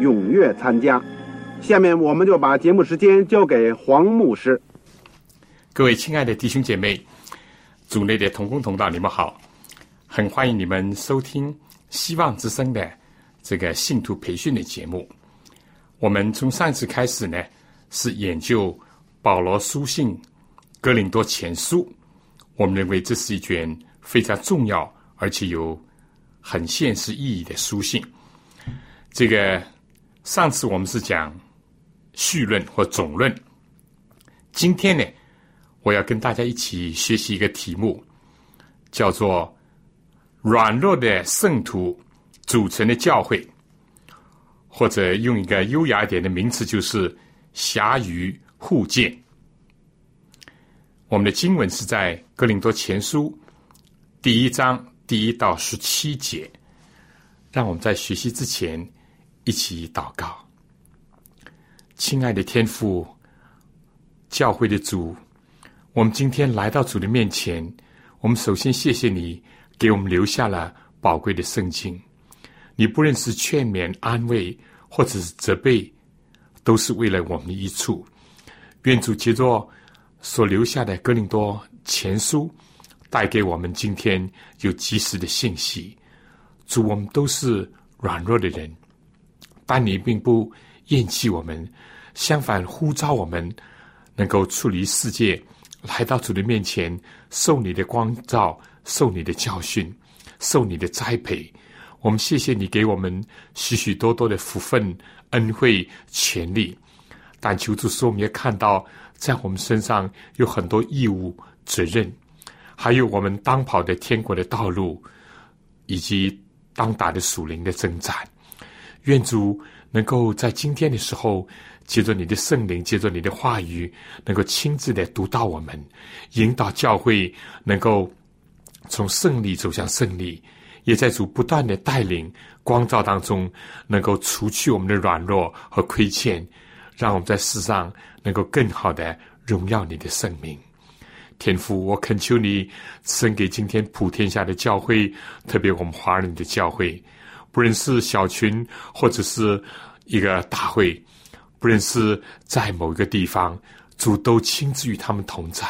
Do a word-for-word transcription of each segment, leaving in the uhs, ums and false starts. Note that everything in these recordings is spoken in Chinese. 踊跃参加。下面我们就把节目时间交给黄牧师。各位亲爱的弟兄姐妹，主内的同工同道，你们好，很欢迎你们收听希望之声的这个信徒培训的节目。我们从上次开始呢，是研究保罗书信哥林多前书，我们认为这是一卷非常重要而且有很现实意义的书信。这个上次我们是讲绪论或总论，今天呢，我要跟大家一起学习一个题目，叫做软弱的圣徒组成的教会，或者用一个优雅一点的名词，就是狭于互见。我们的经文是在《哥林多前书》第一章第一到十七节。让我们在学习之前一起祷告。亲爱的天父，教会的主，我们今天来到主的面前，我们首先谢谢你给我们留下了宝贵的圣经。你不论是劝勉、安慰或者是责备，都是为了我们的益处。愿主藉着所留下的哥林多前书带给我们今天有及时的信息。主，我们都是软弱的人，但你并不厌弃我们，相反呼召我们能够处理世界，来到主的面前，受你的光照，受你的教训，受你的栽培。我们谢谢你给我们许许多多的福分、恩惠、权利，但求主使我们也看到在我们身上有很多义务、责任，还有我们当跑的天国的道路，以及当打的属灵的征战。愿主能够在今天的时候，借着你的圣灵，借着你的话语，能够亲自的读到我们，引导教会能够从胜利走向胜利，也在主不断的带领光照当中，能够除去我们的软弱和亏欠，让我们在世上能够更好的荣耀你的圣名。天父，我恳求你赐给今天普天下的教会，特别我们华人的教会，不论是小群或者是一个大会，不论是在某一个地方，主都亲自与他们同在。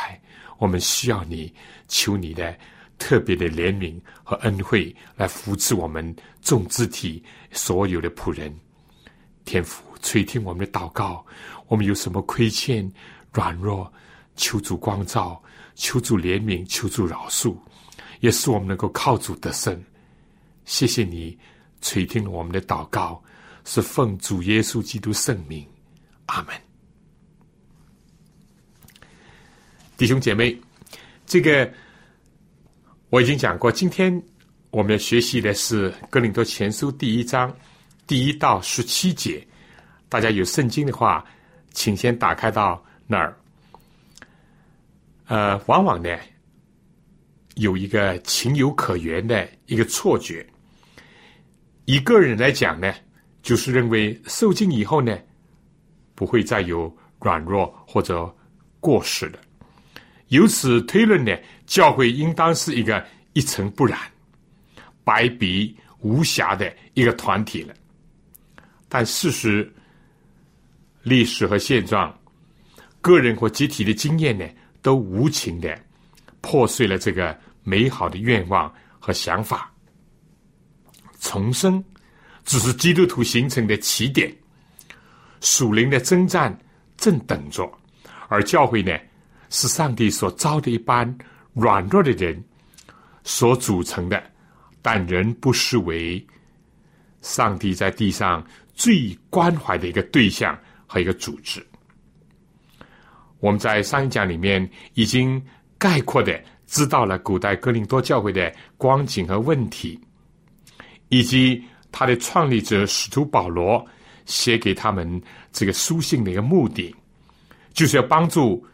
我们需要你，求你的特别的怜悯和恩惠来扶持我们众肢体所有的仆人。天父，垂听我们的祷告，我们有什么亏欠、软弱，求主光照，求主怜悯，求主饶恕，也使我们能够靠主得胜。谢谢你垂听了我们的祷告，是奉主耶稣基督圣名，阿们。弟兄姐妹，这个我已经讲过，今天我们要学习的是哥林多前书第一章第一到十七节。大家有圣经的话，请先打开到那儿。呃，往往呢，有一个情有可原的一个错觉。以个人来讲呢，就是认为受浸以后呢，不会再有软弱或者过失了。由此推论呢，教会应当是一个一尘不染、白璧无瑕的一个团体了。但事实、历史和现状，个人或集体的经验呢，都无情的破碎了这个美好的愿望和想法。重生只是基督徒形成的起点，属灵的征战正等着。而教会呢，是上帝所招的一班软弱的人所组成的，但仍不失为上帝在地上最关怀的一个对象和一个组织。我们在上一讲里面已经概括的知道了古代哥林多教会的光景和问题，以及他的创立者使徒保罗写给他们这个书信的一个目的，就是要帮助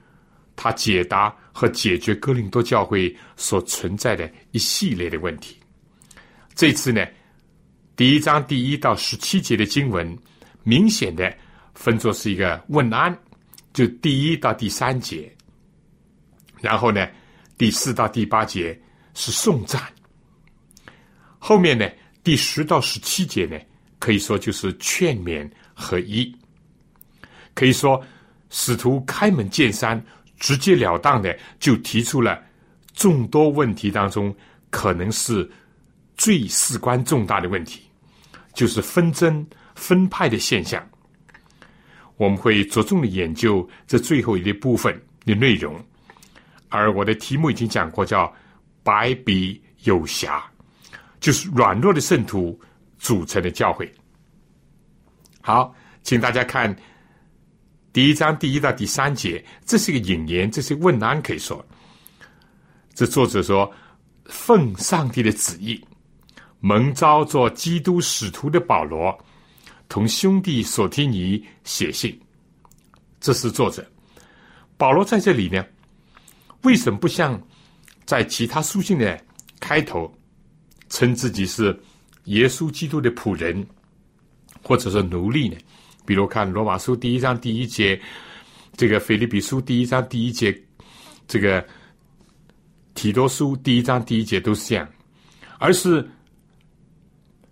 他解答和解决哥林多教会所存在的一系列的问题。这次呢，第一章第一到十七节的经文明显的分作是一个问安，就第一到第三节，然后呢第四到第八节是颂赞，后面呢第十到十七节呢可以说就是劝勉合一。可以说使徒开门见山，直截了当的就提出了众多问题当中可能是最事关重大的问题，就是纷争分派的现象。我们会着重的研究这最后一个部分的内容，而我的题目已经讲过，叫白璧有瑕，就是软弱的圣徒组成的教会。好，请大家看第一章第一到第三节，这是一个引言，这是问安，可以说这作者说，奉上帝的旨意蒙召做基督使徒的保罗，同兄弟所提尼写信。这是作者保罗在这里呢，为什么不像在其他书信的开头称自己是耶稣基督的仆人或者是奴隶呢？比如看罗马书第一章第一节，这个腓立比书第一章第一节，这个提多书第一章第一节都是这样，而是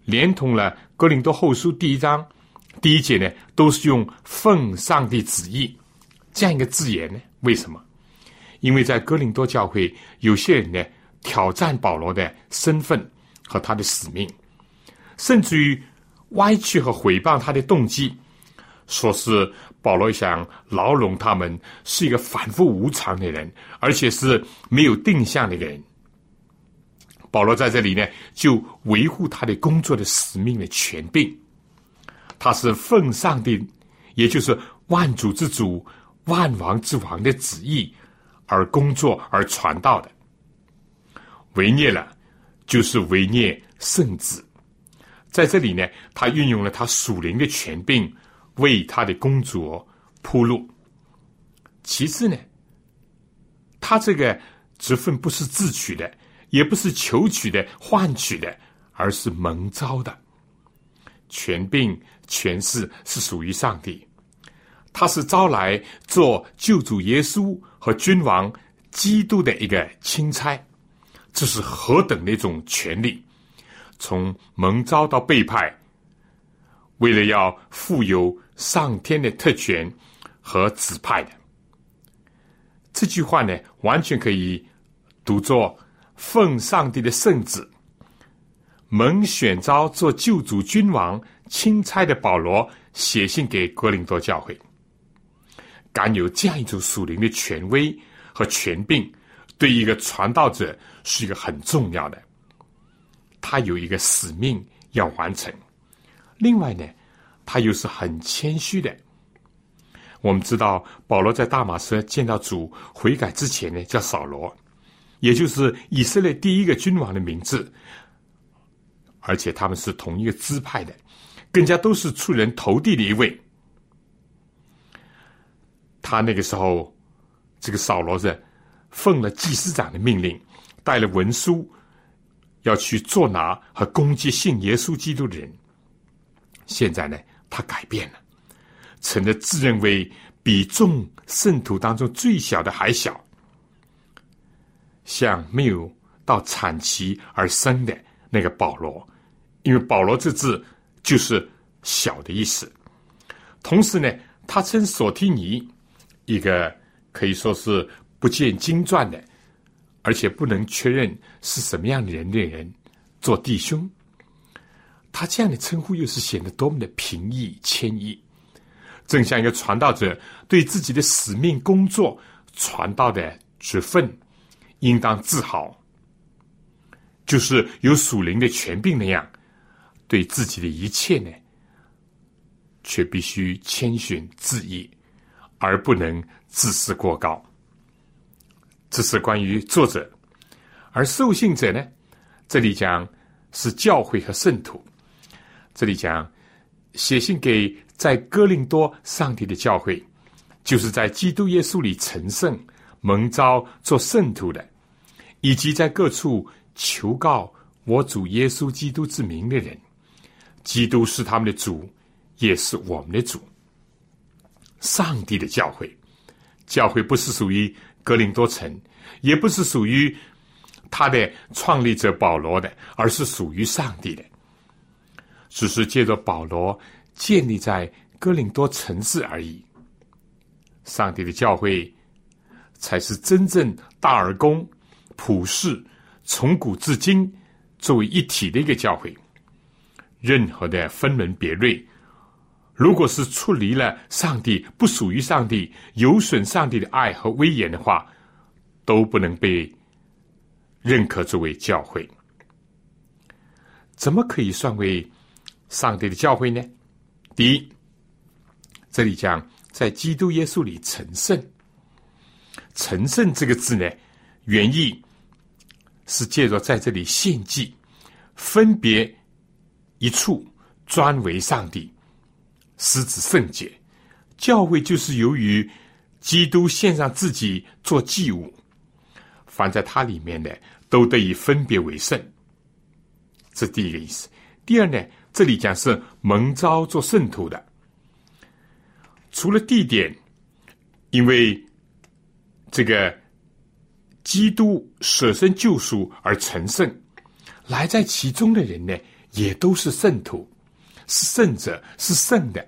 连同了哥林多后书第一章第一节呢，都是用奉上帝旨意这样一个字眼呢。为什么？因为在哥林多教会有些人呢挑战保罗的身份和他的使命，甚至于歪曲和毁谤他的动机，说是保罗想牢笼他们，是一个反复无常的人，而且是没有定向的一个人。保罗在这里呢，就维护他的工作的使命的权柄。他是奉上帝，也就是万主之主、万王之王的旨意而工作而传道的。违逆了，就是违逆圣旨。在这里呢，他运用了他属灵的权柄，为他的工作铺路。其次呢，他这个职分不是自取的，也不是求取的、换取的，而是蒙召的。权柄、权势是属于上帝，他是招来做救主耶稣和君王基督的一个钦差。这是何等的一种权利！从蒙召到背派，为了要富有上天的特权和指派的。这句话呢，完全可以读作奉上帝的圣旨，蒙选召做救主君王钦差的保罗写信给哥林多教会，敢有这样一种属灵的权威和权柄，对一个传道者是一个很重要的，他有一个使命要完成。另外呢，他又是很谦虚的。我们知道保罗在大马士见到主悔改之前呢，叫扫罗，也就是以色列第一个君王的名字，而且他们是同一个支派的，更加都是出人头地的一位。他那个时候，这个扫罗是奉了祭司长的命令，带了文书要去捉拿和攻击信耶稣基督的人。现在呢，他改变了，成了自认为比众圣徒当中最小的还小，像没有到产期而生的那个保罗，因为保罗这字就是小的意思。同时呢，他称索提尼一个可以说是不见经传的，而且不能确认是什么样的人的人做弟兄。他这样的称呼又是显得多么的平易谦抑，正像一个传道者对自己的使命工作传道的职分应当自豪，就是有属灵的权柄那样，对自己的一切呢却必须谦逊自抑，而不能自视过高。这是关于作者。而受信者呢，这里讲是教会和圣徒，这里讲写信给在哥林多上帝的教会，就是在基督耶稣里成圣蒙召做圣徒的，以及在各处求告我主耶稣基督之名的人。基督是他们的主，也是我们的主。上帝的教会，教会不是属于哥林多城，也不是属于他的创立者保罗的，而是属于上帝的，只是借着保罗建立在哥林多城市而已。上帝的教会才是真正大而公普世从古至今作为一体的一个教会。任何的分门别类，如果是出离了上帝，不属于上帝，有损上帝的爱和威严的话，都不能被认可作为教会。怎么可以算为上帝的教会呢？第一，这里讲在基督耶稣里成圣。成圣这个字呢，原意是借着在这里献祭，分别一处，专为上帝，使之圣洁。教会就是由于基督献上自己做祭物，凡在它里面的都得以分别为圣。这第一个意思。第二呢，这里讲是蒙召做圣徒的。除了地点，因为这个基督舍身救赎而成圣，来在其中的人呢，也都是圣徒，是圣者，是圣的。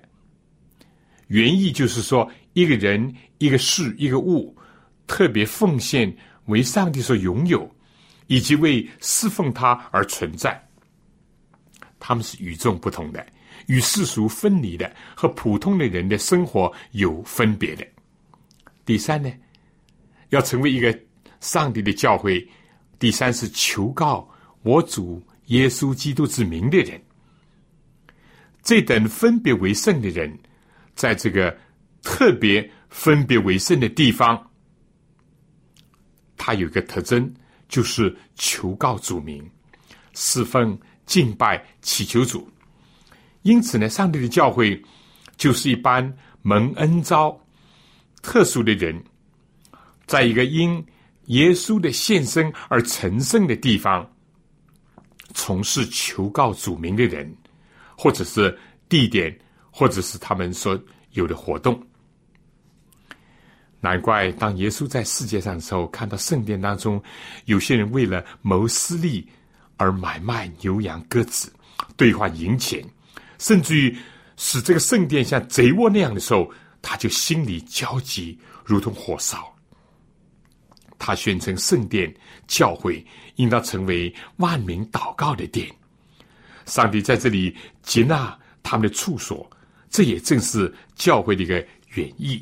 原意就是说，一个人、一个事、一个物，特别奉献为上帝所拥有，以及为侍奉他而存在。他们是与众不同的，与世俗分离的，和普通的人的生活有分别的。第三呢，要成为一个上帝的教会，第三是求告我主耶稣基督之名的人。这等分别为圣的人，在这个特别分别为圣的地方，他有一个特征，就是求告主名，侍奉、敬拜、祈求主。因此呢，上帝的教会就是一般蒙恩召特殊的人，在一个因耶稣的献身而成圣的地方，从事求告主名的人，或者是地点，或者是他们所有的活动。难怪当耶稣在世界上的时候，看到圣殿当中有些人为了谋私利而买卖牛羊鸽子，兑换银钱，甚至于使这个圣殿像贼窝那样的时候，他就心里焦急，如同火烧。他宣称圣殿教会应当成为万民祷告的殿，上帝在这里接纳他们的处所，这也正是教会的一个原意。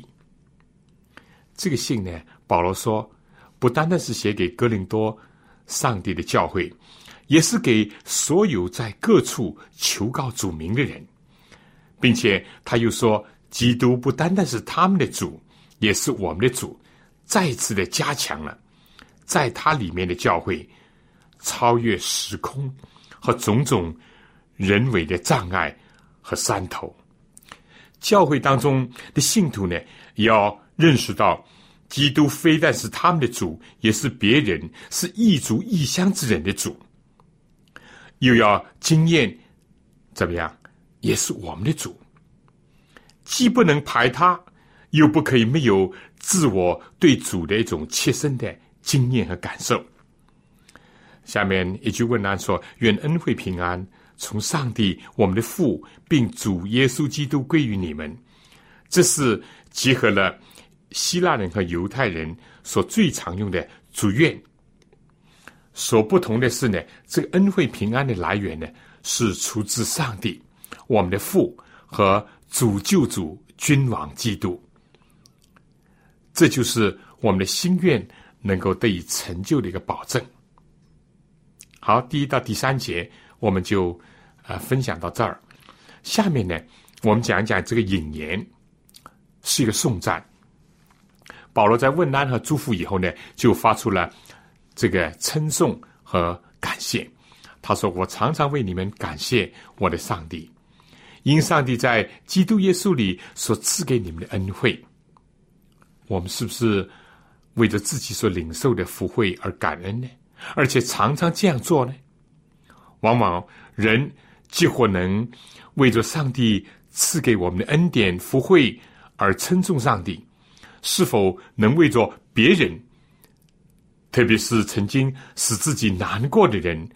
这个信呢，保罗说不单单是写给哥林多上帝的教会，也是给所有在各处求告主名的人，并且他又说基督不单单是他们的主，也是我们的主，再次的加强了在他里面的教会超越时空和种种人为的障碍和山头。教会当中的信徒呢，也要认识到基督非但是他们的主，也是别人，是异族异乡之人的主，又要经验怎么样，也是我们的主，既不能排他，又不可以没有自我对主的一种切身的经验和感受。下面一句问安说，愿恩惠平安从上帝我们的父并主耶稣基督归于你们。这是结合了希腊人和犹太人所最常用的主愿。所不同的是呢，这个恩惠平安的来源呢，是出自上帝，我们的父和主救主君王基督。这就是我们的心愿能够得以成就的一个保证。好，第一到第三节我们就呃分享到这儿。下面呢，我们讲一讲这个引言，是一个颂赞。保罗在问安和祝福以后呢，就发出了这个称颂和感谢。他说：“我常常为你们感谢我的上帝，因上帝在基督耶稣里所赐给你们的恩惠。”我们是不是为着自己所领受的福惠而感恩呢？而且常常这样做呢？往往人既或能为着上帝赐给我们的恩典福惠而称颂上帝，是否能为着别人，特别是曾经使自己难过的人，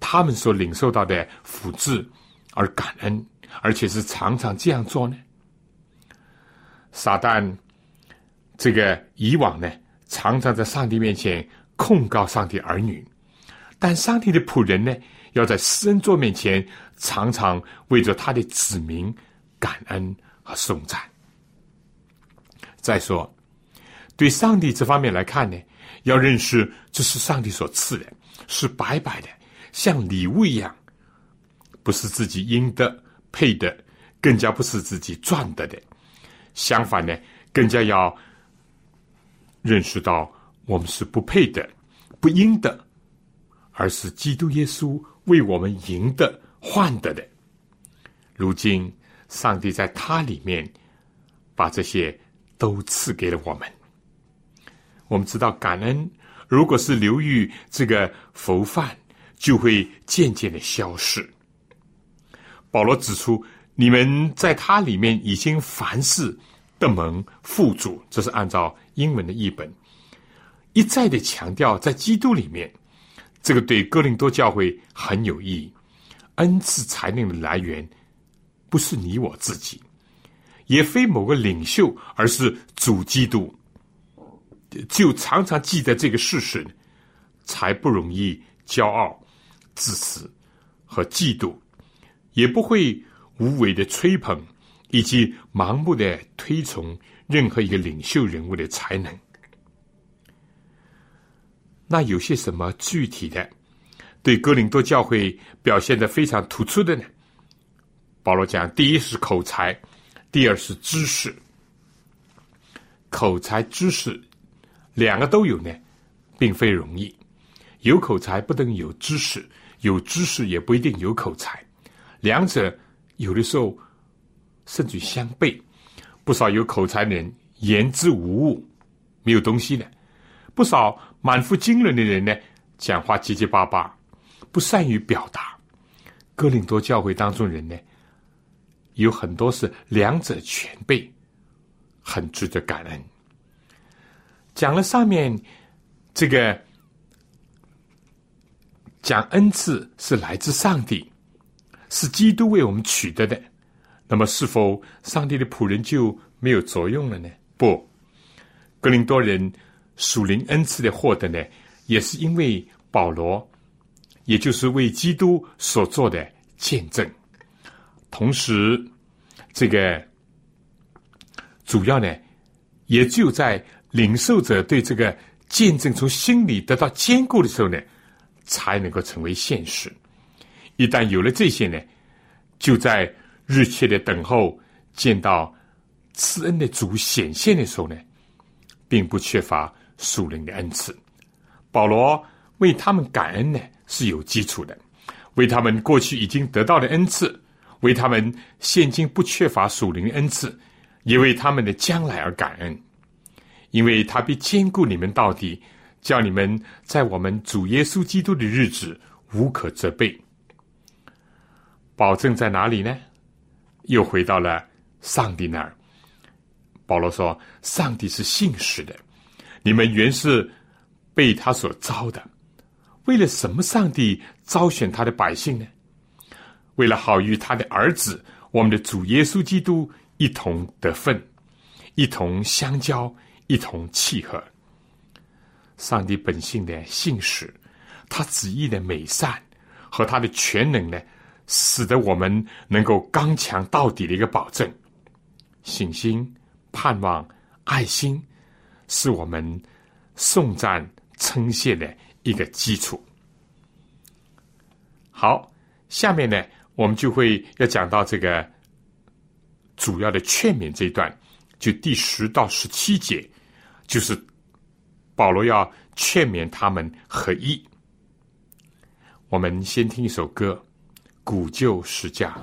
他们所领受到的福祉而感恩，而且是常常这样做呢？撒旦这个以往呢，常常在上帝面前控告上帝儿女，但上帝的仆人呢，要在施恩座面前常常为着他的子民感恩和颂赞。再说，对上帝这方面来看呢，要认识这是上帝所赐的，是白白的，像礼物一样，不是自己应得配的，更加不是自己赚得的。相反呢，更加要认识到我们是不配的，不应的，而是基督耶稣为我们赢的换得的。如今上帝在他里面把这些都赐给了我们。我们知道感恩如果是流于这个浮泛，就会渐渐的消逝。保罗指出，你们在他里面已经凡事得蒙富足，这是按照英文的译本，一再的强调在基督里面，这个对哥林多教会很有意义。恩赐才能的来源不是你我自己，也非某个领袖，而是主基督。就常常记得这个事实，才不容易骄傲、自私和嫉妒，也不会无谓的吹捧以及盲目的推崇任何一个领袖人物的才能。那有些什么具体的对哥林多教会表现得非常突出的呢？保罗讲，第一是口才，第二是知识。口才、知识两个都有呢，并非容易。有口才不等于有知识，有知识也不一定有口才，两者有的时候甚至相悖。不少有口才的人言之无物，没有东西的；不少满腹经纶的人呢，讲话结结巴巴，不善于表达。哥林多教会当中人呢，有很多是两者全备，很值得感恩。讲了上面这个讲恩赐是来自上帝，是基督为我们取得的，那么是否上帝的仆人就没有作用了呢？不，哥林多人属灵恩赐的获得呢，也是因为保罗，也就是为基督所做的见证。同时这个主要呢，也只有在领受者对这个见证从心里得到坚固的时候呢，才能够成为现实。一旦有了这些呢，就在日切的等候见到赐恩的主显现的时候呢，并不缺乏属灵的恩赐。保罗为他们感恩呢，是有基础的，为他们过去已经得到的恩赐，为他们现今不缺乏属灵的恩赐，也为他们的将来而感恩。因为他必坚固你们到底，叫你们在我们主耶稣基督的日子无可责备。保证在哪里呢？又回到了上帝那儿。保罗说，上帝是信实的，你们原是被他所招的。为了什么上帝招选他的百姓呢？为了好与他的儿子我们的主耶稣基督一同得分，一同相交，一同契合。上帝本性的信实，他旨意的美善和他的全能呢，使得我们能够刚强到底的一个保证。信心、盼望、爱心是我们颂赞称谢的一个基础。好，下面呢，我们就会要讲到这个主要的劝勉这一段，就第十到十七节，就是保罗要劝勉他们合一。我们先听一首歌，《古旧十架》。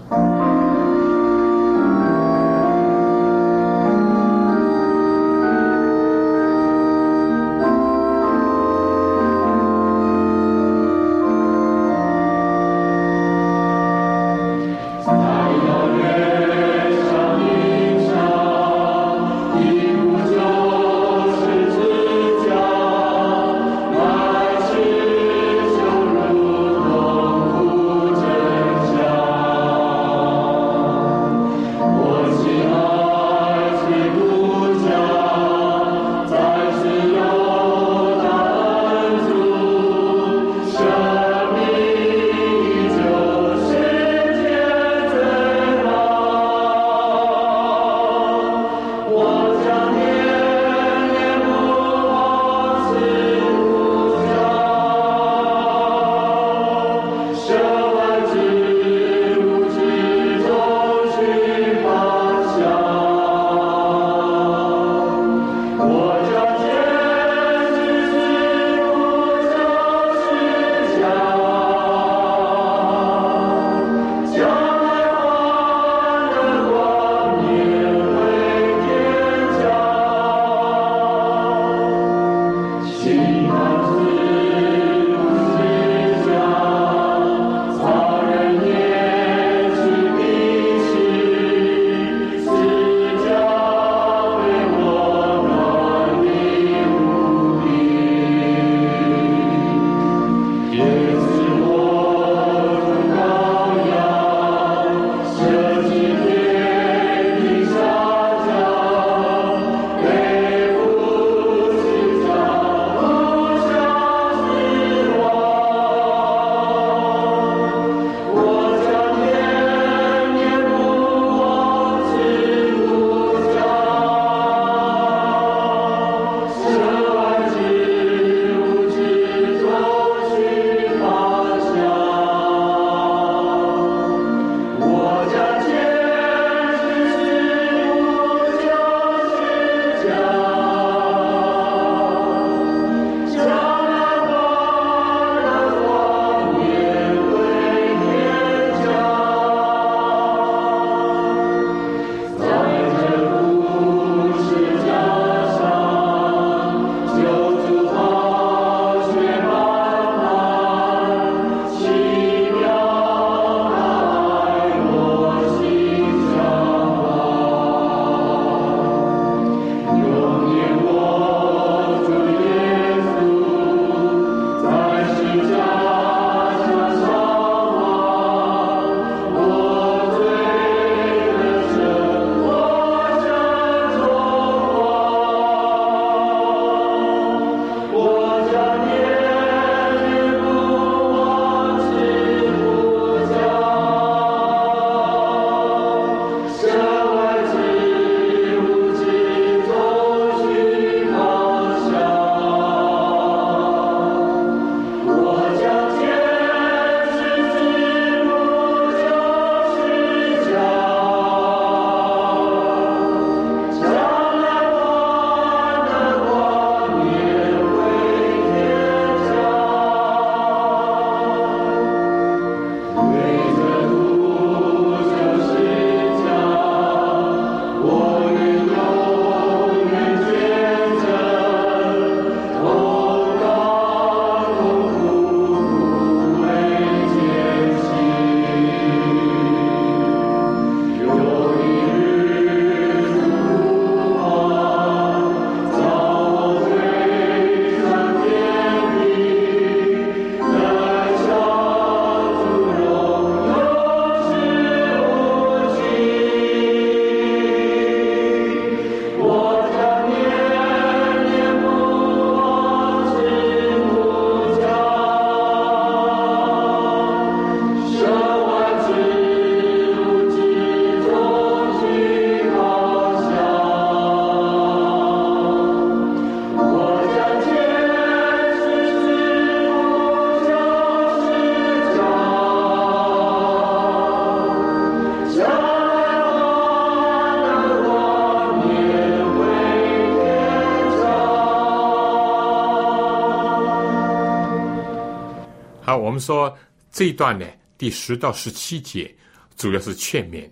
我们说这一段呢，第十到十七节主要是劝勉，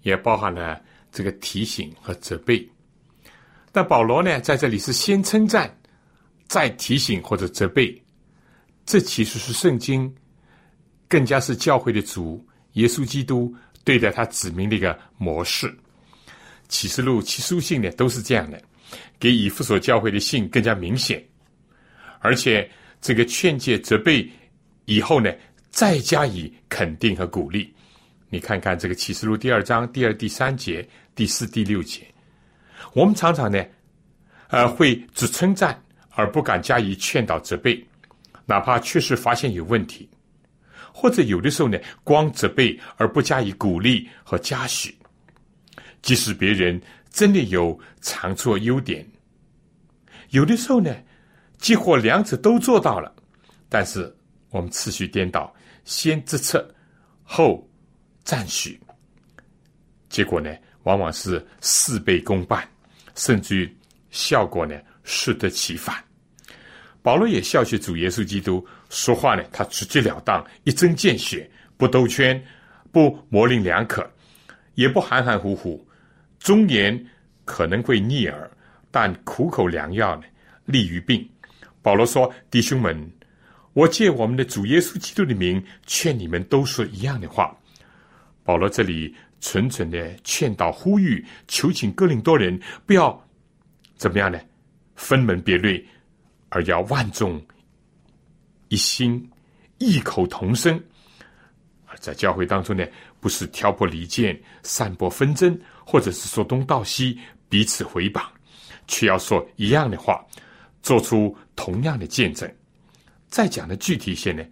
也包含了这个提醒和责备。但保罗呢，在这里是先称赞，再提醒或者责备，这其实是圣经，更加是教会的主耶稣基督对待他子民的一个模式。启示录、其书信呢，都是这样的，给以弗所教会的信更加明显，而且这个劝诫、责备以后呢，再加以肯定和鼓励。你看看这个启示录第二章第二、第三节、第四、第六节。我们常常呢，呃，会只称赞而不敢加以劝导责备，哪怕确实发现有问题，或者有的时候呢，光责备而不加以鼓励和嘉许，即使别人真的有长处和优点。有的时候呢，几乎两者都做到了，但是我们次序颠倒，先自责，后赞许，结果呢，往往是事倍功半，甚至于效果呢适得其反。保罗也效学主耶稣基督，说话呢他直截了当，一针见血，不兜圈，不模棱两可，也不含含糊糊。忠言可能会逆耳，但苦口良药呢利于病。保罗说：“弟兄们，我借我们的主耶稣基督的名，劝你们都说一样的话。”保罗这里纯纯的劝导、呼吁、求请哥林多人不要怎么样呢？分门别类，而要万众一心、异口同声。而在教会当中呢，不是挑拨离间、散播纷争，或者是说东道西、彼此毁谤，却要说一样的话，做出同样的见证。再讲的具体一些呢，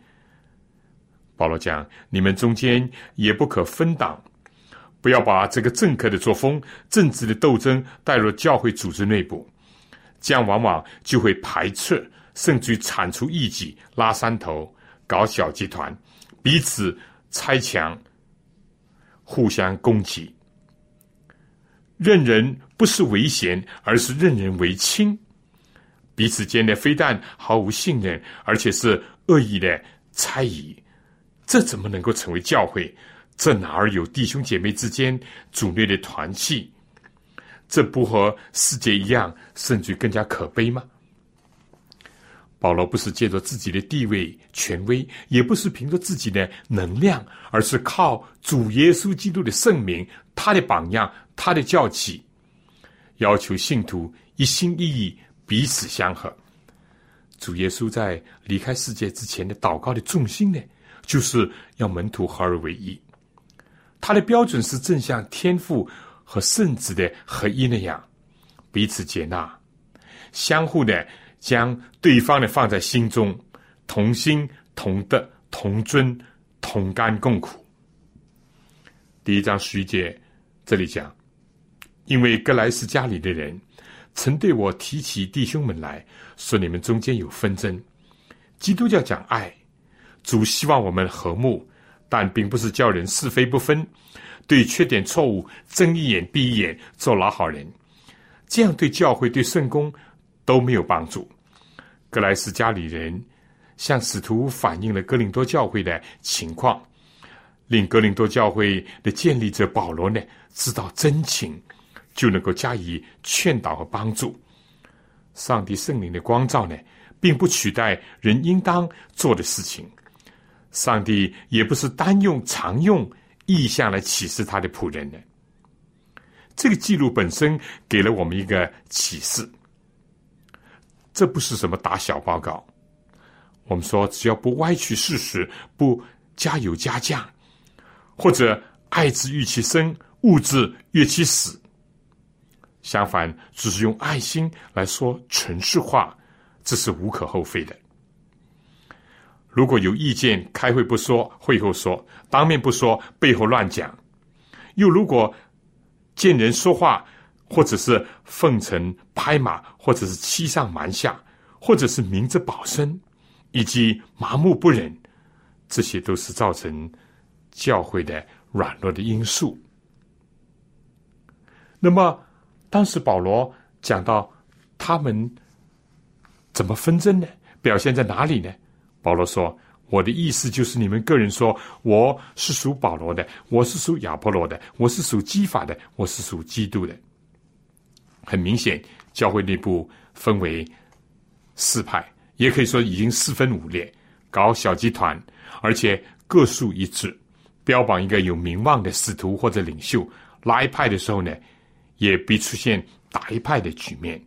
保罗讲：你们中间也不可分党，不要把这个政客的作风、政治的斗争带入教会组织内部，这样往往就会排斥，甚至于铲除异己，拉山头，搞小集团，彼此拆墙，互相攻击。任人不是为贤，而是任人为亲。彼此间呢，非但毫无信任，而且是恶意的猜疑，这怎么能够成为教会？这哪儿有弟兄姐妹之间主内的团契？这不和世界一样，甚至更加可悲吗？保罗不是借着自己的地位、权威，也不是凭着自己的能量，而是靠主耶稣基督的圣名、他的榜样、他的教起，要求信徒一心一意，彼此相合。主耶稣在离开世界之前的祷告的重心呢，就是要门徒合而为一。他的标准是正像天父和圣子的合一那样，彼此接纳，相互的将对方的放在心中，同心同德同尊同甘共苦。第一章十一节这里讲：因为哥莱斯家里的人曾对我提起弟兄们来，说你们中间有纷争。基督教讲爱，主希望我们和睦，但并不是叫人是非不分，对缺点错误睁一眼闭一眼，做老好人，这样对教会、对圣工都没有帮助。哥莱斯家里人向使徒反映了哥林多教会的情况，令哥林多教会的建立者保罗呢知道真情，就能够加以劝导和帮助。上帝圣灵的光照呢，并不取代人应当做的事情，上帝也不是单用常用意象来启示他的仆人呢。这个记录本身给了我们一个启示，这不是什么打小报告。我们说只要不歪曲事实，不加油加酱，或者爱之欲其生，恶之悦其死，相反只是用爱心来说城市话，这是无可厚非的。如果有意见，开会不说，会后说，当面不说，背后乱讲。又如果见人说话，或者是奉承拍马，或者是欺上瞒下，或者是明哲保身，以及麻木不仁，这些都是造成教会的软弱的因素。那么当时保罗讲到他们怎么纷争呢？表现在哪里呢？保罗说：“我的意思就是你们个人说，我是属保罗的，我是属亚波罗的，我是属基法的，我是属基督的。很明显，教会内部分为四派，也可以说已经四分五裂，搞小集团，而且各树一帜，标榜一个有名望的使徒或者领袖，拉一派的时候呢，也必出现打一派的局面。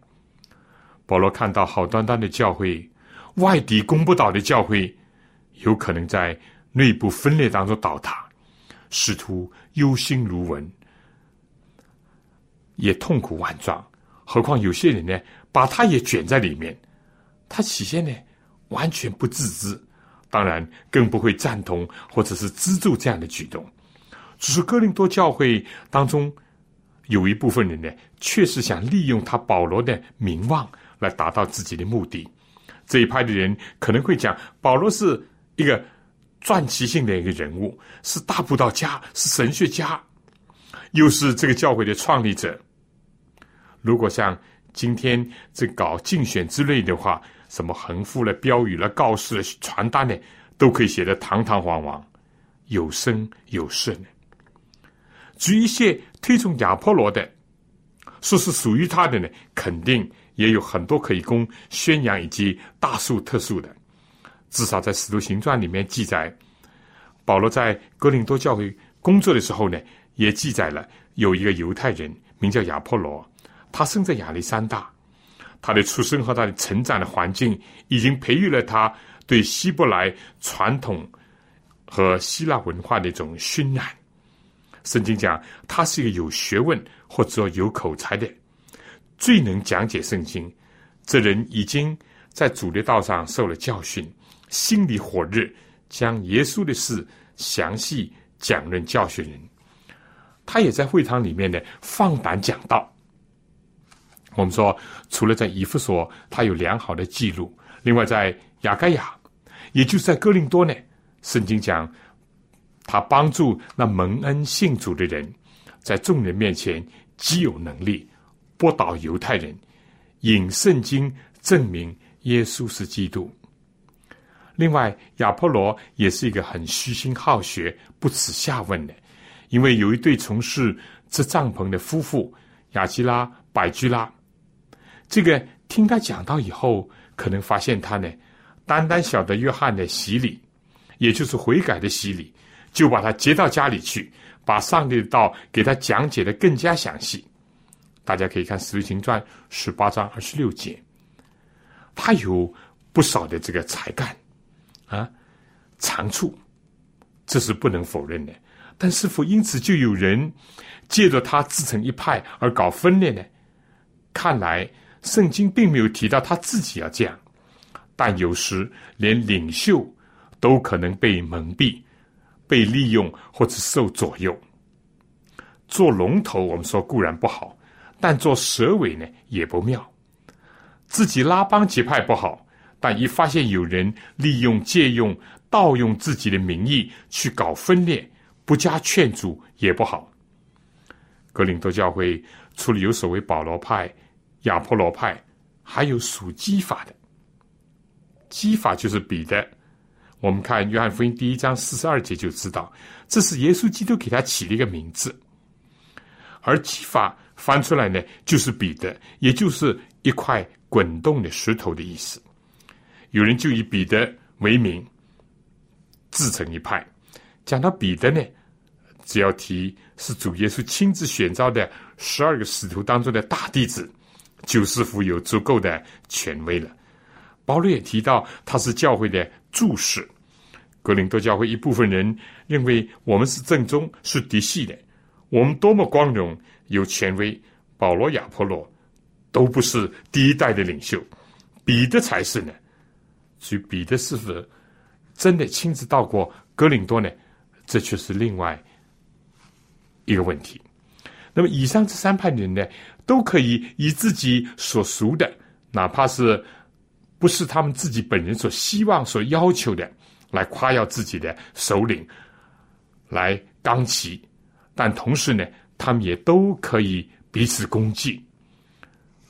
保罗看到好端端的教会，外敌攻不倒的教会，有可能在内部分裂当中倒塌，使徒忧心如焚，也痛苦万状。何况有些人呢，把他也卷在里面，他起先呢完全不自知，当然更不会赞同或者是资助这样的举动。只是哥林多教会当中有一部分人呢，确实想利用他保罗的名望来达到自己的目的。这一派的人可能会讲，保罗是一个传奇性的一个人物，是大布道家，是神学家，又是这个教会的创立者。如果像今天这搞竞选之类的话，什么横幅了、标语了、告示了、传单呢，都可以写得堂堂皇皇，有声有色呢。至于一些推崇亚波罗的，说是属于他的呢，肯定也有很多可以供宣扬以及大数特数的。至少在《使徒行传》里面记载，保罗在哥林多教会工作的时候呢，也记载了有一个犹太人名叫亚波罗，他生在亚历山大，他的出生和他的成长的环境已经培育了他对希伯来传统和希腊文化的一种熏染。圣经讲他是一个有学问或者有口才的，最能讲解圣经。这人已经在主的道上受了教训，心里火热，将耶稣的事详细讲论教训人。他也在会堂里面呢放胆讲道。我们说，除了在以弗所他有良好的记录，另外在雅该亚，也就是在哥林多呢，圣经讲他帮助那蒙恩信主的人，在众人面前极有能力，驳倒犹太人，引圣经证明耶稣是基督。另外，亚波罗也是一个很虚心好学、不耻下问的，因为有一对从事织帐篷的夫妇雅基拉、百居拉，这个听他讲到以后，可能发现他呢，单单晓得约翰的洗礼，也就是悔改的洗礼，就把他接到家里去，把上帝的道给他讲解得更加详细。大家可以看《使徒行传》十八章二十六节，他有不少的这个才干啊、长处，这是不能否认的。但是否因此就有人借着他自成一派而搞分裂呢？看来圣经并没有提到他自己要这样，但有时连领袖都可能被蒙蔽、被利用或者受左右。做龙头我们说固然不好，但做蛇尾呢也不妙。自己拉帮结派不好，但一发现有人利用、借用、盗用自己的名义去搞分裂，不加劝阻也不好。哥林多教会除了有所谓保罗派、亚波罗派，还有属基法的。基法就是彼得，我们看约翰福音第一章四十二节就知道，这是耶稣基督给他起了一个名字。而基法翻出来呢，就是彼得，也就是一块滚动的石头的意思。有人就以彼得为名自成一派。讲到彼得呢，只要提是主耶稣亲自选召的十二个使徒当中的大弟子，就似乎有足够的权威了。保罗也提到他是教会的柱石。哥林多教会一部分人认为我们是正宗，是嫡系的，我们多么光荣，有权威。保罗、亚波罗都不是第一代的领袖，彼得才是呢。所以彼得是否真的亲自到过哥林多呢？这却是另外一个问题。那么以上这三派人呢，都可以以自己所属的，哪怕是不是他们自己本人所希望所要求的，来夸耀自己的首领，来刚起。但同时呢，他们也都可以彼此攻击。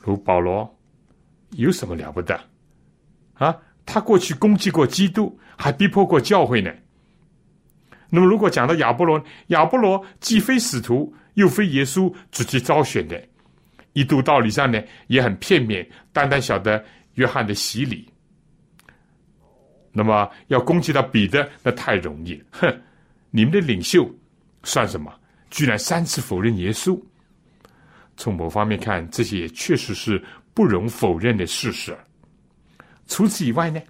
如保罗有什么了不得啊？他过去攻击过基督，还逼迫过教会呢。那么如果讲到亚波罗，亚波罗既非使徒，又非耶稣直接招选的，一度道理上呢也很片面，单单晓得约翰的洗礼。那么要攻击到彼得，那太容易了。哼，你们的领袖算什么？居然三次否认耶稣。从某方面看，这些也确实是不容否认的事实。除此以外呢，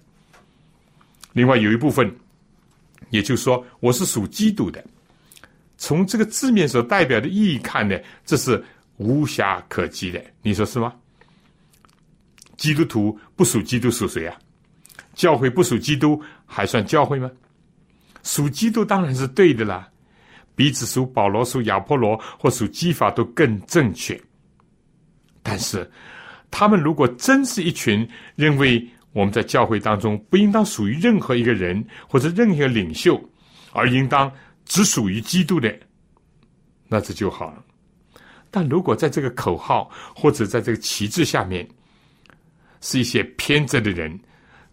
另外有一部分，也就是说我是属基督的，从这个字面所代表的意义看呢，这是无暇可及的，你说是吗？基督徒不属基督属谁啊？教会不属基督还算教会吗？属基督当然是对的啦，彼此属保罗、属亚波罗或属基法都更正确。但是他们如果真是一群认为我们在教会当中不应当属于任何一个人或者任何一个领袖，而应当只属于基督的，那这就好了。但如果在这个口号或者在这个旗帜下面是一些偏执的人，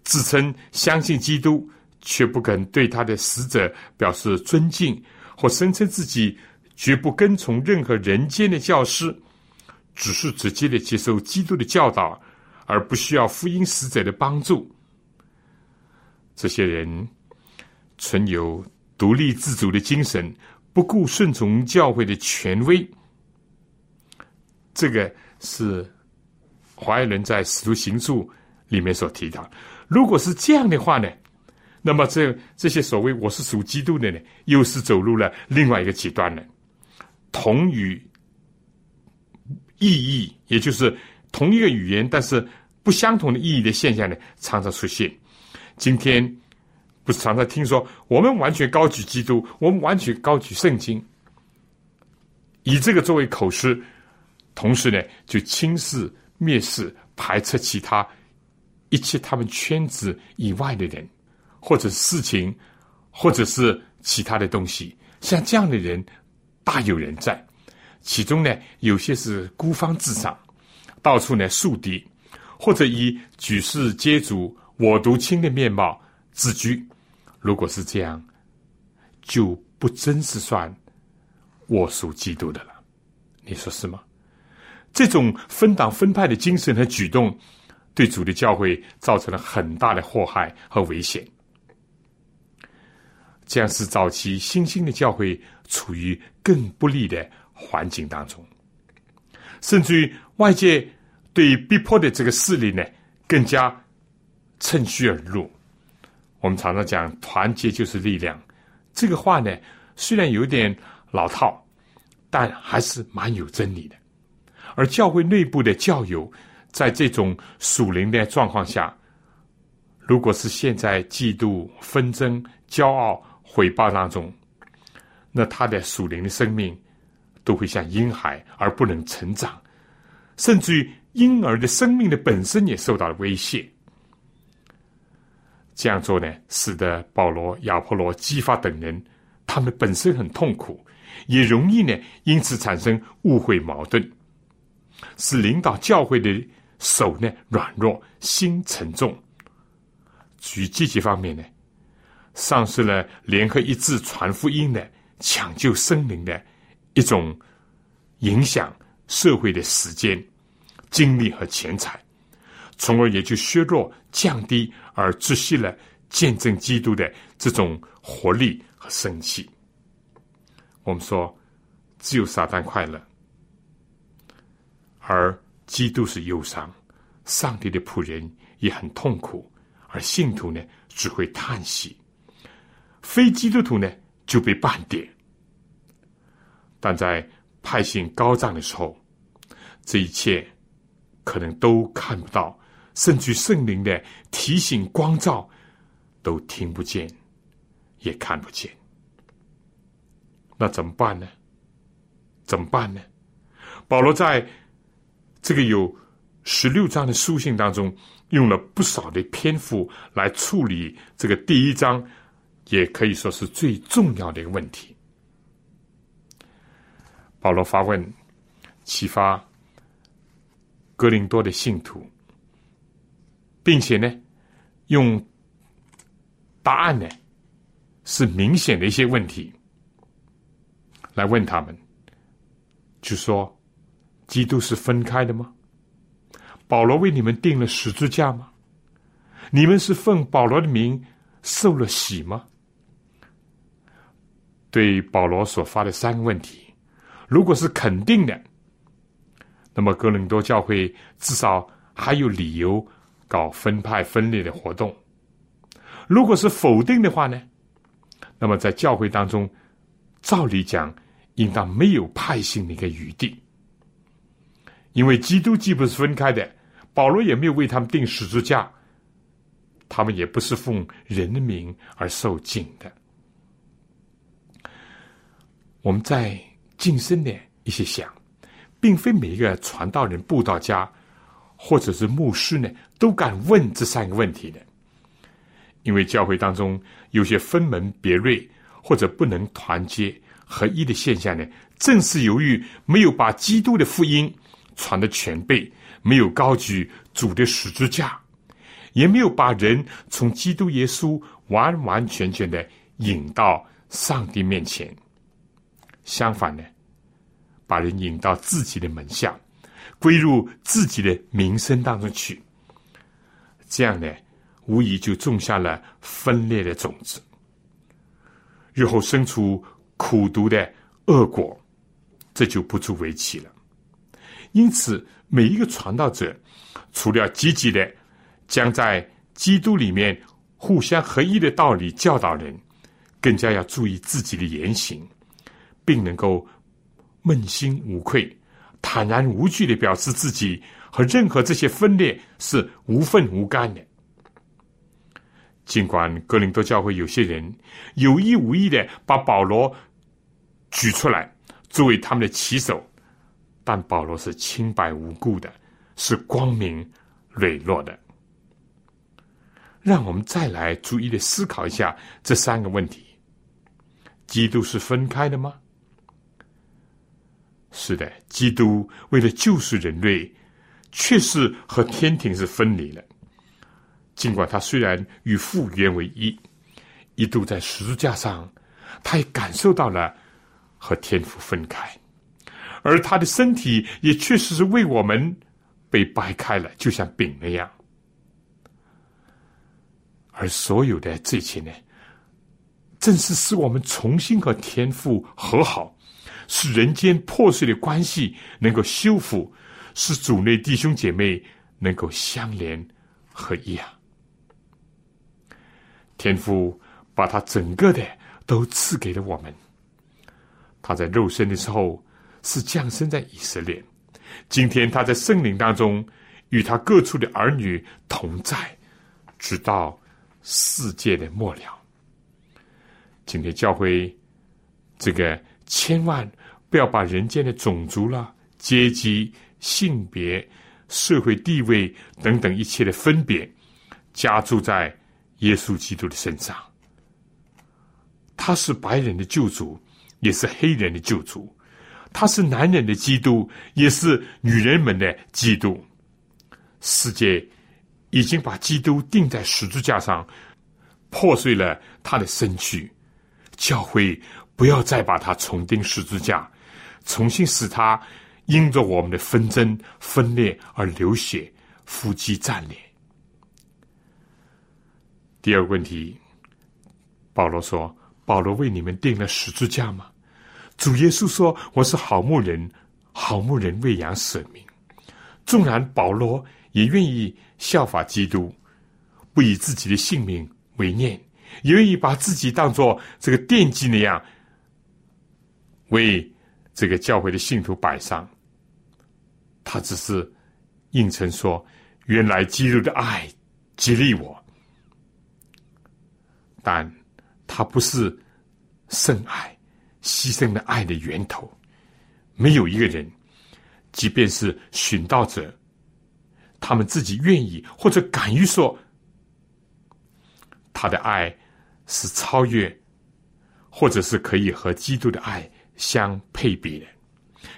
自称相信基督却不肯对他的使者表示尊敬，或声称自己绝不跟从任何人间的教师，只是直接的接受基督的教导，而不需要福音使者的帮助，这些人存有独立自主的精神，不顾顺从教会的权威。这个是怀伦在《使徒行述》里面所提到。如果是这样的话呢，那么这这些所谓我是属基督的呢，又是走入了另外一个极端了。同语意义，也就是同一个语言但是不相同的意义的现象呢，常常出现。今天不是常常听说我们完全高举基督，我们完全高举圣经，以这个作为口实，同时呢就轻视、蔑视、排斥其他一切他们圈子以外的人，或者事情，或者是其他的东西。像这样的人大有人在，其中呢有些是孤芳自赏，到处呢树敌，或者以举世皆主、我独清的面貌自居。如果是这样，就不真是算我属基督的了，你说是吗？这种分党分派的精神和举动，对主的教会造成了很大的祸害和危险。这样是早期新兴的教会处于更不利的环境当中，甚至于外界对逼迫的这个势力呢，更加趁虚而入。我们常常讲团结就是力量，这个话呢虽然有点老套，但还是蛮有真理的。而教会内部的教友在这种属灵的状况下，如果是现在嫉妒、纷争、骄傲、毁谤当中，那他的属灵的生命都会像婴孩而不能成长，甚至于婴儿的生命的本身也受到了威胁。这样做呢，使得保罗、亚波罗、基法等人他们本身很痛苦，也容易呢因此产生误会矛盾，使领导教会的手呢软弱，心沉重。至于积极方面呢，丧失了联合一致传福音的、抢救生灵的一种影响社会的时间、精力和钱财，从而也就削弱、降低而窒息了见证基督的这种活力和生气。我们说只有撒旦快乐，而基督是忧伤，上帝的仆人也很痛苦，而信徒呢只会叹息，非基督徒呢就被半点。但在派性高涨的时候，这一切可能都看不到，甚至圣灵的提醒光照都听不见也看不见。那怎么办呢？怎么办呢？保罗在这个有十六章的书信当中，用了不少的篇幅来处理这个第一章，也可以说是最重要的一个问题。保罗发问，启发哥林多的信徒，并且呢，用答案呢是明显的一些问题来问他们，就说基督是分开的吗？保罗为你们定了十字架吗？你们是奉保罗的名受了洗吗？对保罗所发的三个问题，如果是肯定的，那么哥林多教会至少还有理由搞分派分裂的活动。如果是否定的话呢，那么在教会当中照理讲应当没有派性的一个余地，因为基督既不是分开的，保罗也没有为他们定十字架，他们也不是奉人的名而受浸的。我们在近身的一些想，并非每一个传道人、布道家或者是牧师呢，都敢问这三个问题的，因为教会当中有些分门别类或者不能团结合一的现象呢，正是由于没有把基督的福音传得全备，没有高举主的十字架，也没有把人从基督耶稣完完全全的引到上帝面前。相反呢，把人引到自己的门下，归入自己的名声当中去，这样呢，无疑就种下了分裂的种子，日后生出苦毒的恶果，这就不足为奇了。因此，每一个传道者，除了积极的将在基督里面互相合一的道理教导人，更加要注意自己的言行，并能够问心无愧、坦然无惧地表示自己和任何这些分裂是无分无干的。尽管哥林多教会有些人有意无意地把保罗举出来作为他们的旗手，但保罗是清白无辜的，是光明磊落的。让我们再来注意地思考一下这三个问题：基督是分开的吗？是的，基督为了救赎人类，确实和天庭是分离了。尽管他虽然与父原为一，一度在十字架上，他也感受到了和天父分开，而他的身体也确实是为我们被掰开了，就像饼那样。而所有的这些呢，正是使我们重新和天父和好，使人间破碎的关系能够修复，使主内弟兄姐妹能够相连合一啊！天父把他整个的都赐给了我们。他在肉身的时候是降生在以色列，今天他在圣灵当中与他各处的儿女同在，直到世界的末了。今天教会这个千万不要把人间的种族啦、阶级、性别、社会地位等等一切的分别加注在耶稣基督的身上。他是白人的救主，也是黑人的救主；他是男人的基督，也是女人们的基督。世界已经把基督钉在十字架上，破碎了他的身躯。教会不要再把它重钉十字架，重新使它因着我们的纷争分裂而流血，夫妻战裂。第二个问题，保罗说：保罗为你们钉了十字架吗？主耶稣说：我是好牧人，好牧人为羊舍命。纵然保罗也愿意效法基督，不以自己的性命为念，也愿意把自己当作这个奠祭那样为这个教会的信徒摆上，他只是应承说：原来基督的爱激励我。但他不是圣爱，牺牲了爱的源头。没有一个人，即便是殉道者，他们自己愿意或者敢于说他的爱是超越，或者是可以和基督的爱相配比的。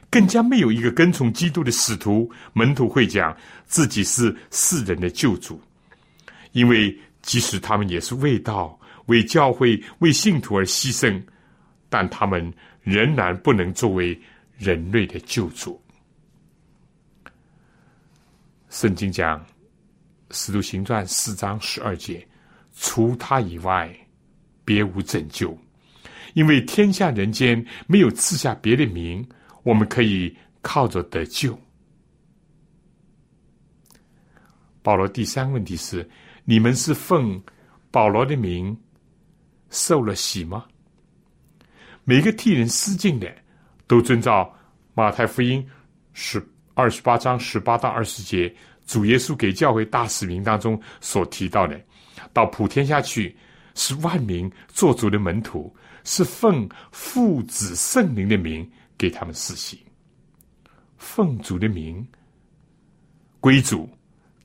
更加没有一个跟从基督的使徒、门徒会讲自己是世人的救主，因为即使他们也是为道、为教会、为信徒而牺牲，但他们仍然不能作为人类的救主。圣经讲《使徒行传》四章十二节，除他以外，别无拯救，因为天下人间没有赐下别的名，我们可以靠着得救。保罗第三问题是：你们是奉保罗的名受了洗吗？每个替人施浸的，都遵照马太福音十二十八章十八到二十节，主耶稣给教会大使命当中所提到的，到普天下去，是万民做主的门徒，是奉父子圣灵的名给他们施洗。奉主的名归主，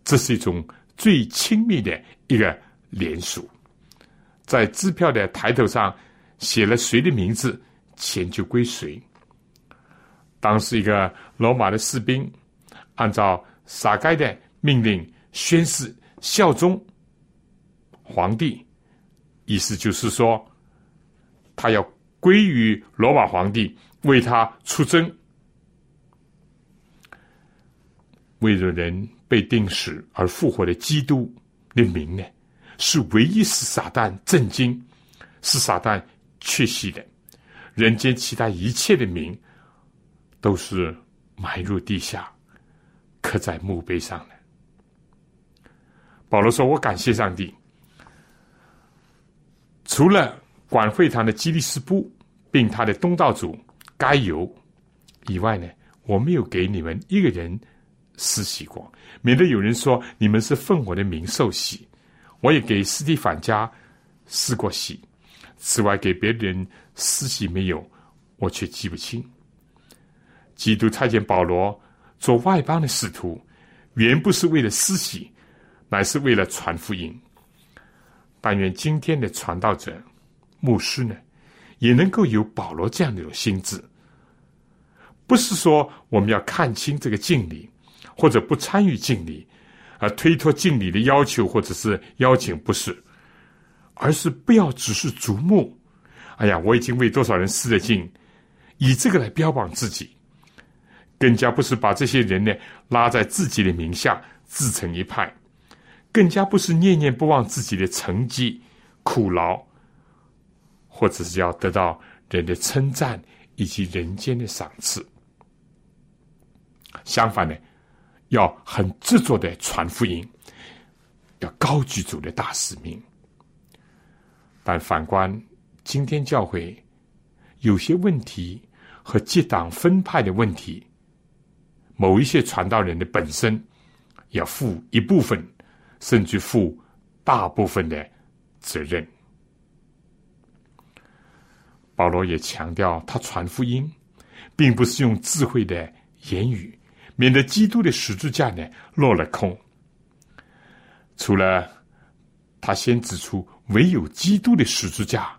这是一种最亲密的一个联署。在支票的抬头上写了谁的名字，钱就归谁。当时一个罗马的士兵按照撒该的命令宣誓效忠皇帝，意思就是说他要归于罗马皇帝，为他出征。为了人被钉死而复活的基督的名呢，是唯一使撒旦震惊、使撒旦确信的。人间其他一切的名，都是埋入地下，刻在墓碑上的。保罗说：“我感谢上帝，除了管会堂的基利斯布，并他的东道主该犹以外呢，我没有给你们一个人施洗过，免得有人说你们是奉我的名受洗。我也给斯蒂凡家施过洗，此外给别人施洗没有，我却记不清。”基督差遣保罗做外邦的使徒，原不是为了施洗，乃是为了传福音。但愿今天的传道者、牧师呢，也能够有保罗这样的一种心智。不是说我们要看清这个敬礼，或者不参与敬礼，而推脱敬礼的要求或者是邀请，不是，而是不要只是瞩目。哎呀，我已经为多少人施了敬，以这个来标榜自己，更加不是把这些人呢拉在自己的名下自成一派，更加不是念念不忘自己的成绩、苦劳，或者是要得到人的称赞以及人间的赏赐。相反呢，要很执着的传福音，要高举主的大使命。但反观今天教会有些问题和结党分派的问题，某一些传道人的本身要负一部分，甚至负大部分的责任。保罗也强调，他传福音并不是用智慧的言语，免得基督的十字架呢落了空。除了他先指出，唯有基督的十字架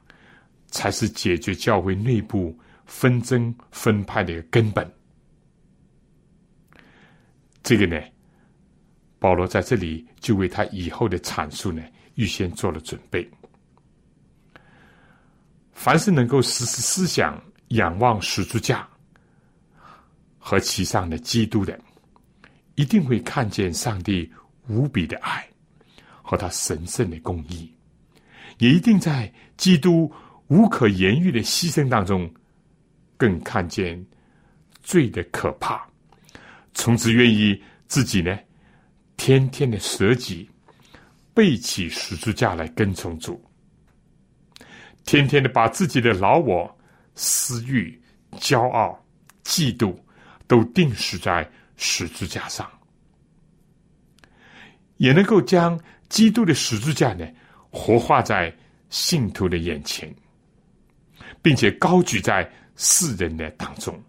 才是解决教会内部纷争分派的一个根本。这个呢，保罗在这里就为他以后的阐述呢预先做了准备。凡是能够时时思想仰望十字架和其上的基督的，一定会看见上帝无比的爱和他神圣的公义，也一定在基督无可言喻的牺牲当中，更看见罪的可怕，从此愿意自己呢天天的舍己，背起十字架来跟从主，天天的把自己的老我、私欲、骄傲、嫉妒都钉死在十字架上，也能够将基督的十字架呢活化在信徒的眼前，并且高举在世人的当中。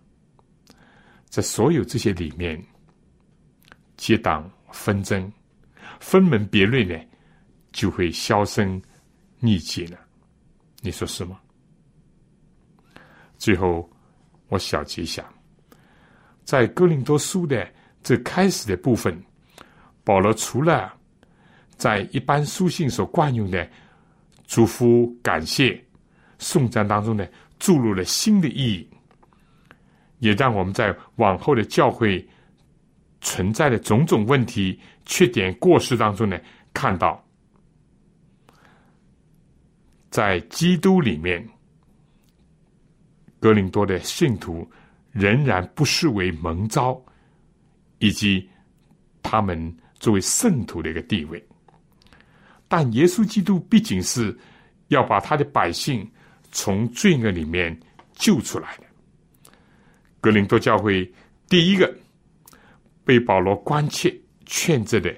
在所有这些里面，结党纷争、分门别类呢，就会销声匿迹了。你说是吗？最后我小结一下，在哥林多书的这开始的部分，保罗除了在一般书信所惯用的祝福、感谢、颂赞当中呢，注入了新的意义，也让我们在往后的教会存在的种种问题、缺点、过失当中呢，看到在基督里面，哥林多的信徒仍然不失为蒙召，以及他们作为圣徒的一个地位。但耶稣基督毕竟是要把他的百姓从罪恶里面救出来的。哥林多教会第一个被保罗关切劝责的，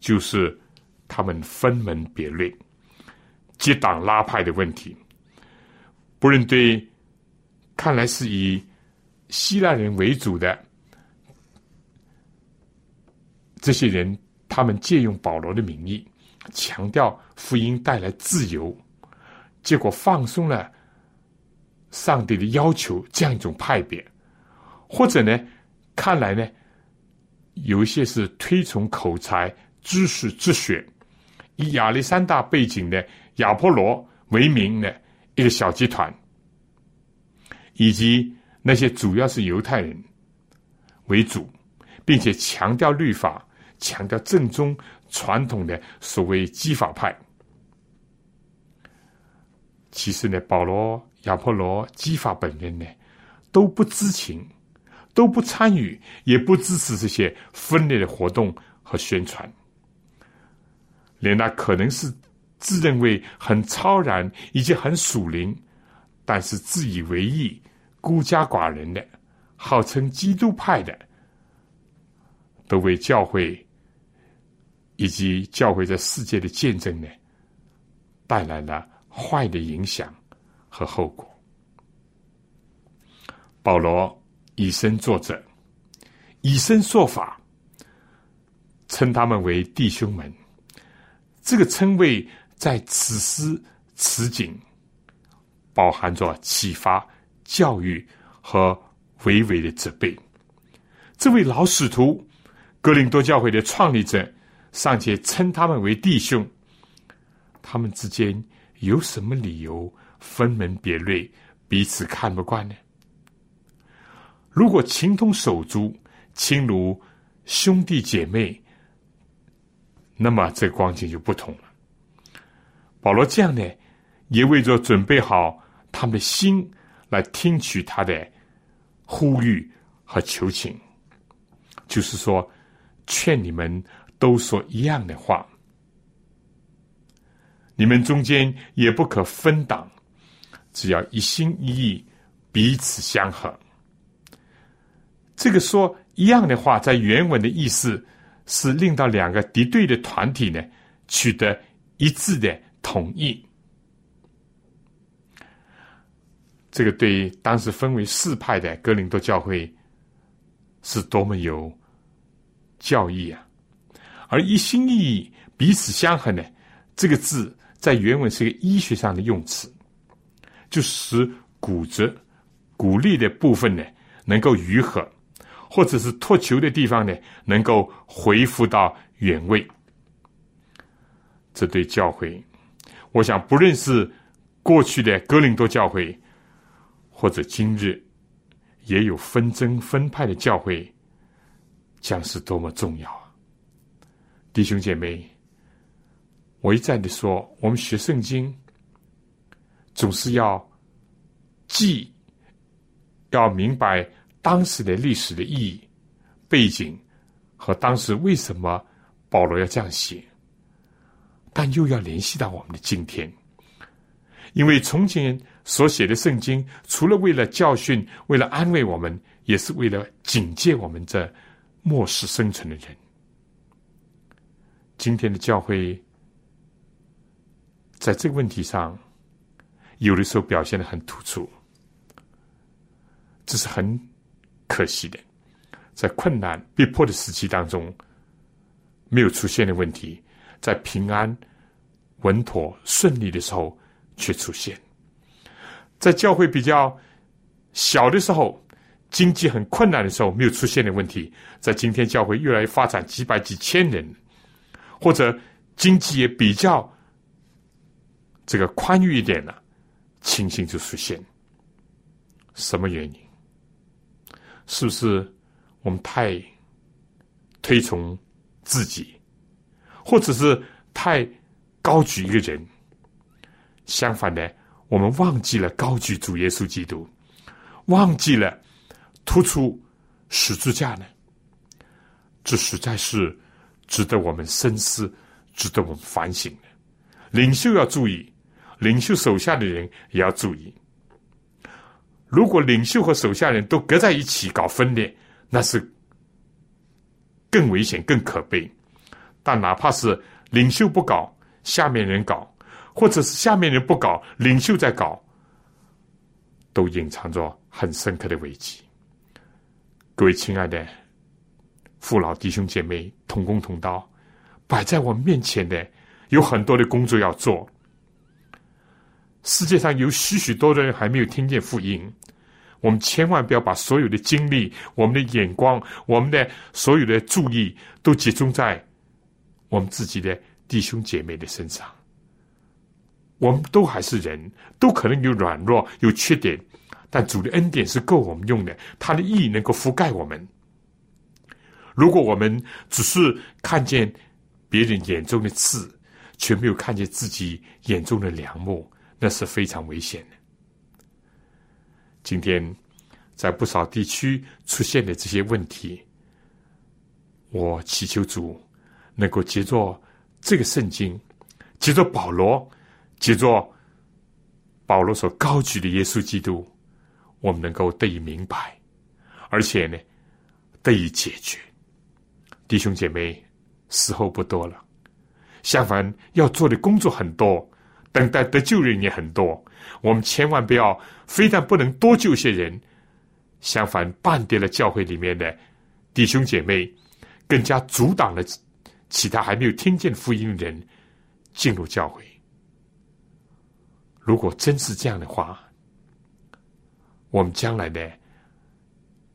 就是他们分门别类、结党拉派的问题。不论对看来是以希腊人为主的这些人，他们借用保罗的名义，强调福音带来自由，结果放松了上帝的要求，这样一种派别。或者呢，看来呢，有一些是推崇口才、知识、哲学，以亚历山大背景的亚波罗为名的一个小集团，以及那些主要是犹太人为主，并且强调律法、强调正宗传统的所谓基法派。其实呢，保罗、亚波罗、基法本人呢，都不知情，都不参与，也不支持这些分裂的活动和宣传。连那可能是自认为很超然以及很属灵，但是自以为意、孤家寡人的，号称基督派的，都为教会以及教会在世界的见证呢，带来了坏的影响和后果。保罗以身作则，以身说法，称他们为弟兄们。这个称谓在此时此景，饱含着启发、教育和微微的责备。这位老使徒，哥林多教会的创立者，尚且称他们为弟兄，他们之间有什么理由分门别类，彼此看不惯呢？如果情同手足，亲如兄弟姐妹，那么这光景就不同了。保罗这样呢，也为着准备好他们的心来听取他的呼吁和求情，就是说，劝你们都说一样的话，你们中间也不可分党，只要一心一意，彼此相合。这个说一样的话，在原文的意思是令到两个敌对的团体呢，取得一致的统一。这个对当时分为四派的哥林多教会是多么有教义啊！而一心一意、彼此相合呢，这个字在原文是个医学上的用词，就使骨折、骨裂的部分呢能够愈合，或者是脱臼的地方呢能够恢复到原位。这对教会，我想不论是过去的哥林多教会，或者今日也有纷争分派的教会，将是多么重要啊！弟兄姐妹，我一再的说，我们学圣经总是要既要明白当时的历史的意义、背景和当时为什么保罗要这样写，但又要联系到我们的今天。因为从前所写的圣经，除了为了教训、为了安慰我们，也是为了警戒我们这末世生存的人。今天的教会在这个问题上，有的时候表现得很突出，这是很可惜的。在困难、逼迫的时期当中，没有出现的问题，在平安、稳妥、顺利的时候却出现。在教会比较小的时候，经济很困难的时候，没有出现的问题，在今天教会越来越发展，几百几千人，或者经济也比较这个宽裕一点呢、啊，情形就出现。什么原因？是不是我们太推崇自己，或者是太高举一个人？相反的，我们忘记了高举主耶稣基督，忘记了突出十字架呢？这实在是值得我们深思，值得我们反省的。领袖要注意，领袖手下的人也要注意。如果领袖和手下人都隔在一起搞分裂，那是更危险更可悲。但哪怕是领袖不搞，下面人搞，或者是下面人不搞，领袖在搞，都隐藏着很深刻的危机。各位亲爱的父老弟兄姐妹，同工同道，摆在我们面前的有很多的工作要做。世界上有许许多多人还没有听见福音，我们千万不要把所有的精力、我们的眼光、我们的所有的注意都集中在我们自己的弟兄姐妹的身上。我们都还是人，都可能有软弱、有缺点，但主的恩典是够我们用的，他的义能够覆盖我们。如果我们只是看见别人眼中的刺，却没有看见自己眼中的梁木，那是非常危险的。今天在不少地区出现的这些问题，我祈求主能够藉着这个圣经，藉着保罗，藉着保罗所高举的耶稣基督，我们能够得以明白，而且呢，得以解决。弟兄姐妹，时候不多了，相反要做的工作很多，等待得救人也很多。我们千万不要非但不能多救些人，相反半跌了教会里面的弟兄姐妹，更加阻挡了其他还没有听见福音的人进入教会。如果真是这样的话，我们将来的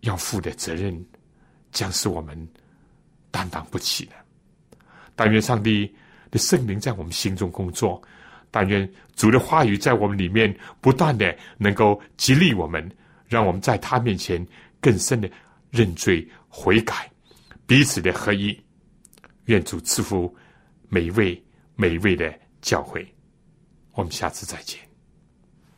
要负的责任将是我们担当不起的。但愿上帝的圣灵在我们心中工作，但愿主的话语在我们里面不断的能够激励我们，让我们在他面前更深的认罪悔改，彼此的合一。愿主赐福每一位每一位的教会。我们下次再见。